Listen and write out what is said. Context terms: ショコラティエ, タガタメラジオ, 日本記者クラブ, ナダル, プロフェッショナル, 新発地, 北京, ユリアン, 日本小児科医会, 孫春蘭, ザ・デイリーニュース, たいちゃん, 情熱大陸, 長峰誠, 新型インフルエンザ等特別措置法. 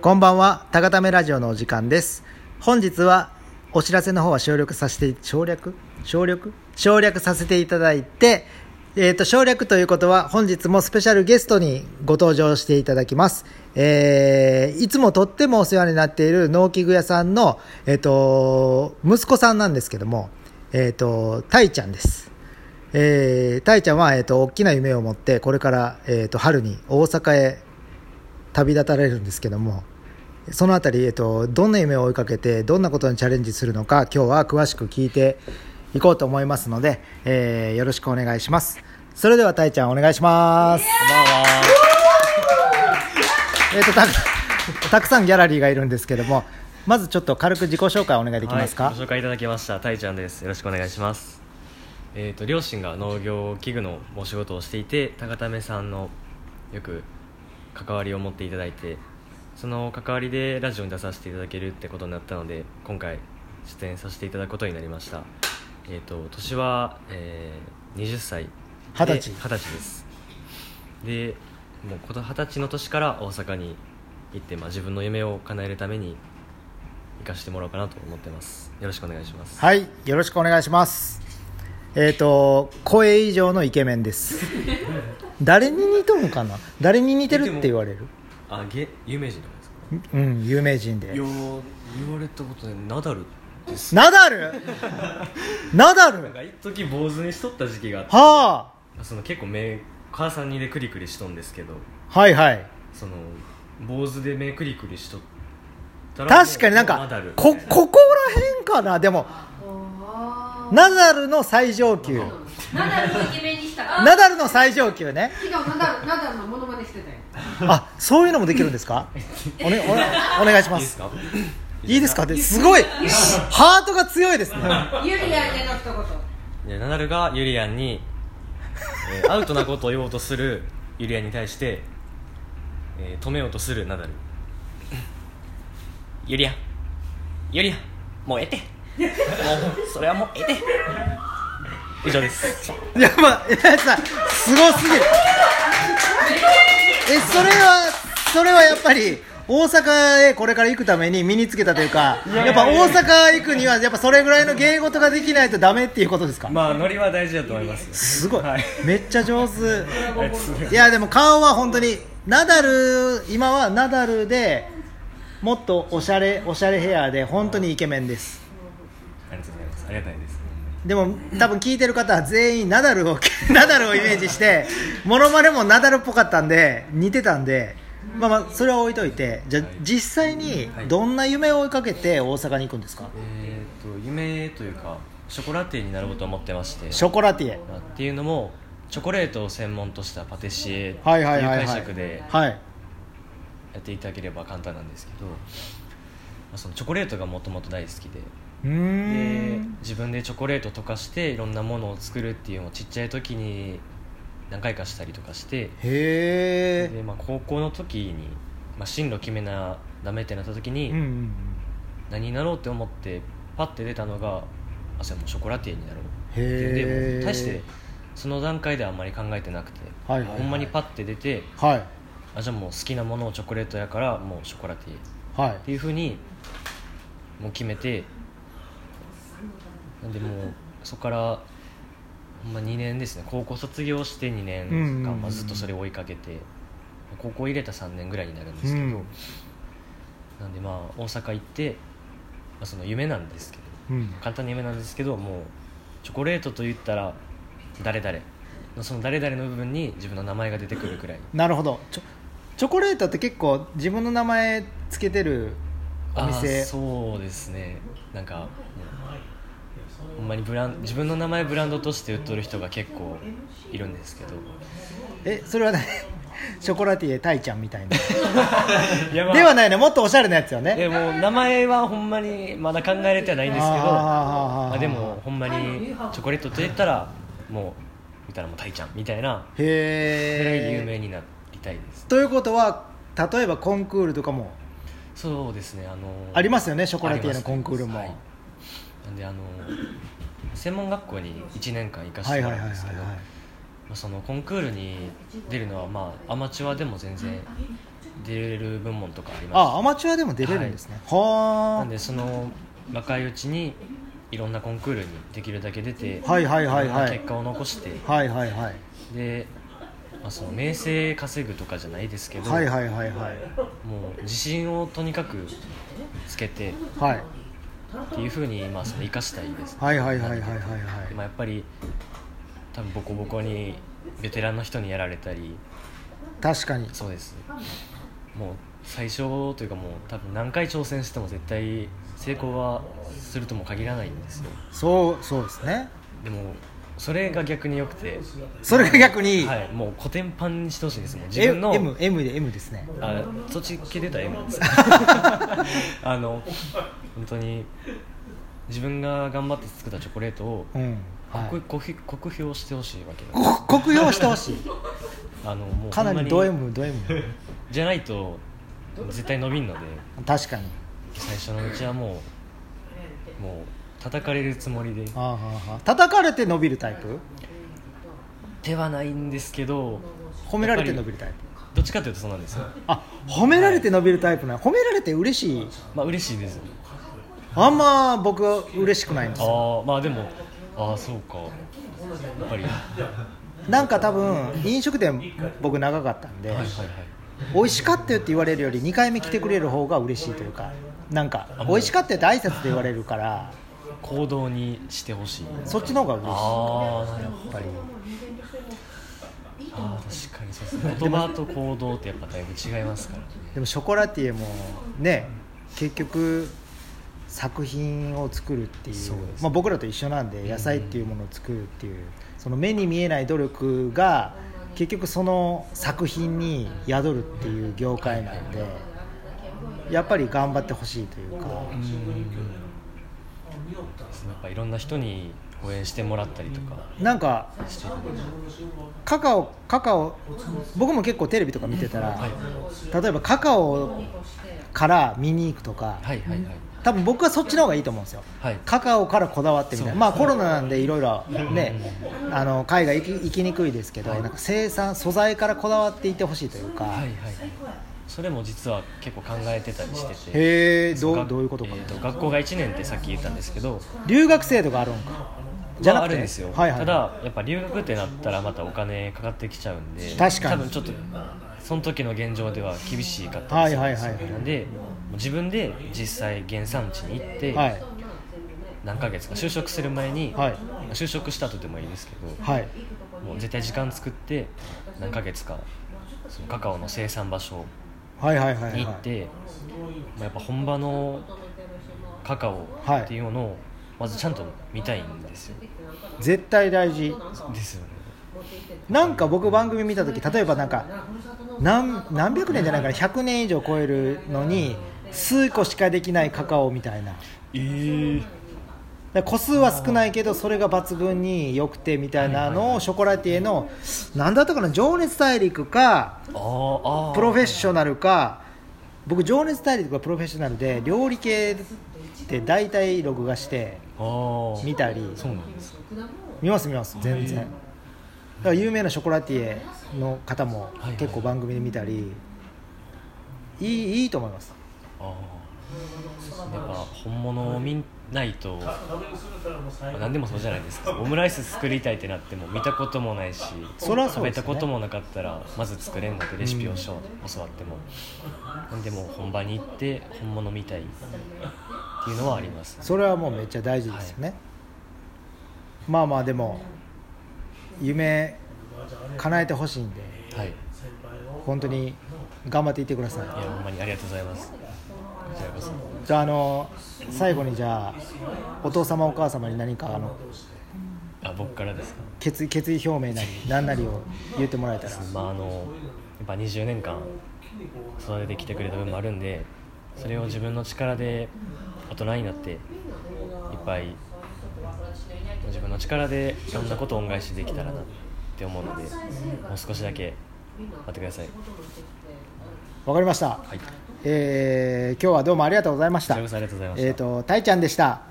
こんばんは、タガタメラジオのお時間です。本日はお知らせの方は省略させていただいて、省略ということは本日もスペシャルゲストにご登場していただきます、いつもとってもお世話になっている農機具屋さんの、息子さんなんですけども、タイちゃんです。タイちゃんは、大きな夢を持ってこれから、春に大阪へ旅立たれるんですけども、そのあたり、どんな夢を追いかけてどんなことにチャレンジするのか今日は詳しく聞いていこうと思いますので、よろしくお願いします。それではタイちゃんお願いします。たくさんギャラリーがいるんですけども、まずちょっと軽く自己紹介お願いできますか。はい、ご紹介いただきました。タイちゃんです。よろしくお願いします。両親が農業器具のお仕事をしていて、高ためさんのよく関わりを持っていただいて、その関わりでラジオに出させていただけるってことになったので、今回出演させていただくことになりました。年は、20歳で20歳です。でもうこの20歳の年から大阪に行って、自分の夢を叶えるために行かせてもらおうかなと思ってます。よろしくお願いします。はい、よろしくお願いします。声以上のイケメンです。誰に似とるかな、誰に似てるって言われる。有名人とかですか。うん、有名人で。言われたことでナダルなんか一時坊主にしとった時期があって、その結構母さんにでクリクリしとんですけど、はいはい、その坊主で目クリクリしとったら、確かになんかこらへんかな。でもナダルの最上級、ナダルをイケメンにした。ナダルの最上級ね。しかもナダルのモノマネしてたよ。あ、そういうのもできるんですか。お願いします。いいですか。すごいハートが強いですね。ユリアンへの一言。ナダルがユリアンに、アウトなことを言おうとするユリアンに対して、止めようとするナダル。ユリアンもうええて、もうそれはもうええて。以上です。やばい、すごすぎる。それはやっぱり大阪へこれから行くために身につけたというか、やっぱ大阪行くにはやっぱそれぐらいの芸事ができないとダメっていうことですか。ノリは大事だと思います。すごい、はい、めっちゃ上手。いやでも顔は本当に今はナダルで、もっとおしゃれヘアで本当にイケメンです。ありがとうございます。ありがたいです。でも多分聞いてる方は全員ナダルをイメージしてモノマネもナダルっぽかったんで似てたんで、それは置いといて、じゃあ実際にどんな夢を追いかけて大阪に行くんですか。夢というかショコラティエになることを思ってまして、ショコラティエっていうのもチョコレートを専門としたパティシエという解釈でやっていただければ簡単なんですけど、そのチョコレートがもともと大好きで、自分でチョコレート溶かしていろんなものを作るっていうのをちっちゃい時に何回かしたりとかして、へー。で、高校の時に、進路決めなダメってなった時に、何になろうって思ってパッて出たのがもうショコラティエになろうっていう。でも大してその段階ではあんまり考えてなくて、ほんまにパッて出て、じゃあもう好きなものをチョコレートやからもうショコラティエ、っていう風にもう決めて、なんでもうそこから2年ですね。高校卒業して2年間、ずっとそれを追いかけて、高校入れた3年ぐらいになるんですけど、なんで大阪行って、その夢なんですけど、簡単な夢なんですけど、もうチョコレートと言ったら誰々の、その誰々の部分に自分の名前が出てくるくらい。なるほど。チョコレートって結構自分の名前つけてるお店。そうですね。なんかほんまに自分の名前ブランドとして売っとる人が結構いるんですけど、それはね、ショコラティエタイちゃんみたいなではないね、もっとおしゃれなやつよね。でも名前はほんまにまだ考えれてはないんですけど、でもほんまにチョコレートと言ったらもう見たらもうタイちゃんみたいな、へえ、有名になりたいです。ということは例えばコンクールとかも。そうですね、ありますよね、ショコラティエのコンクールも。なんで専門学校に1年間行かせてもらうんですけど、そのコンクールに出るのはアマチュアでも全然出れる部門とかあります。あ、アマチュアでも出れるんですね。はい、はなんでその若いうちにいろんなコンクールにできるだけ出て、はいはいはいはい、結果を残して、はいはいはい、で、まあ、その名声稼ぐとかじゃないですけど、はいはいはいはい、もう自信をとにかくつけて、はい、っていう風にまあその生かしたいですね。はいはいはいはいはいはい、まあ、やっぱり多分ボコボコにベテランの人にやられたり、確かにそうです。もう最初というかもう多分何回挑戦しても絶対成功はするとも限らないんですよ。そうですね。でもそれが逆に良くて、それが逆に、はい、もうコテンパンにしてほしいんですもん。自分の M で M ですね。あ、そっち系出た M ですあの本当に自分が頑張って作ったチョコレートを、うんはい、酷評してほしいわけなんです。酷評してほしいあのもうかなりド M じゃないと絶対伸びんので、確かに最初のうちはもう叩かれるつもりで。ああ、叩かれて伸びるタイプではないんですけど、褒められて伸びるタイプ。どっちかというとそうなんですよ。あ、褒められて伸びるタイプな。褒められて嬉しい、まあ嬉しいです。あんま僕は嬉しくないんですよ。あ、まあでもああそうか、やっぱりなんか多分飲食店僕長かったんで、はいはいはい、美味しかったよって言われるより2回目来てくれる方が嬉しいというか、なんか美味しかったよって挨拶で言われるから行動にしてほしい、そっちの方が嬉しい。あ、やっぱりあ確かにそうですね。言葉と行動ってやっぱだいぶ違いますからね。でもショコラティエもね、結局作品を作るっていう、そうですね。まあ、僕らと一緒なんで野菜っていうものを作るっていう、その目に見えない努力が結局その作品に宿るっていう業界なんで、やっぱり頑張ってほしいというか、やっぱいろんな人に応援してもらったりとか、なんかカカオ僕も結構テレビとか見てたら、はい、例えばカカオから見に行くとか、はいはいはい、多分僕はそっちの方がいいと思うんですよ、はい、カカオからこだわってみたいな、まあ、コロナなんでいろいろね、あの海外行きにくいですけど、はい、なんか生産素材からこだわっていてほしいというか、はいはいはい、それも実は結構考えてたりしてて。へえ、どういうことか、学校が1年ってさっき言ったんですけど、留学制度があるんかじゃなくて、まあ、あるんですよ、はいはい、ただやっぱ留学ってなったらまたお金かかってきちゃうんで、確かに多分ちょっとその時の現状では厳しかったりするんですよ、はいはいはい、なんで自分で実際原産地に行って、はい、何ヶ月か就職する前に、はい、就職した後でもいいですけど、はい、もう絶対時間作って何ヶ月かそのカカオの生産場所に行って、やっぱ本場のカカオっていうのをまずちゃんと見たいんですよ、はい、絶対大事ですよね。なんか僕番組見た時、例えばなんか何百年じゃないから100年以上超えるのに数個しかできないカカオみたいな、個数は少ないけどそれが抜群に良くてみたいなのを、ショコラティエの何だったかな、情熱大陸かプロフェッショナルか、僕情熱大陸がプロフェッショナルで料理系って大体録画して見たり。そうなんですか。見ます見ます、全然。だから有名なショコラティエの方も結構番組で見たり、はいはい、いいと思います。あ、やっぱ本物を見ないと、まあ、何でもそうじゃないですか。オムライス作りたいってなっても見たこともないし、それはそうですね、食べたこともなかったらまず作れんので、レシピを教わっても、でも本場に行って本物みたいっていうのはあります、ね、それはもうめっちゃ大事ですよね、はい、まあまあでも夢叶えてほしいんで、はい、本当に頑張っていってください。いや、ほんまにありがとうございます。じゃあ、最後にじゃあお父様お母様に何か僕からですか、決意表明なり何なりを言ってもらえたらまあやっぱ20年間育ててきてくれた分もあるんで、それを自分の力で大人になっていっぱい自分の力でいろんなことを恩返しできたらなって思うので、もう少しだけ待ってください。わかりました、はい、今日はどうもありがとうございました。たいちゃんでした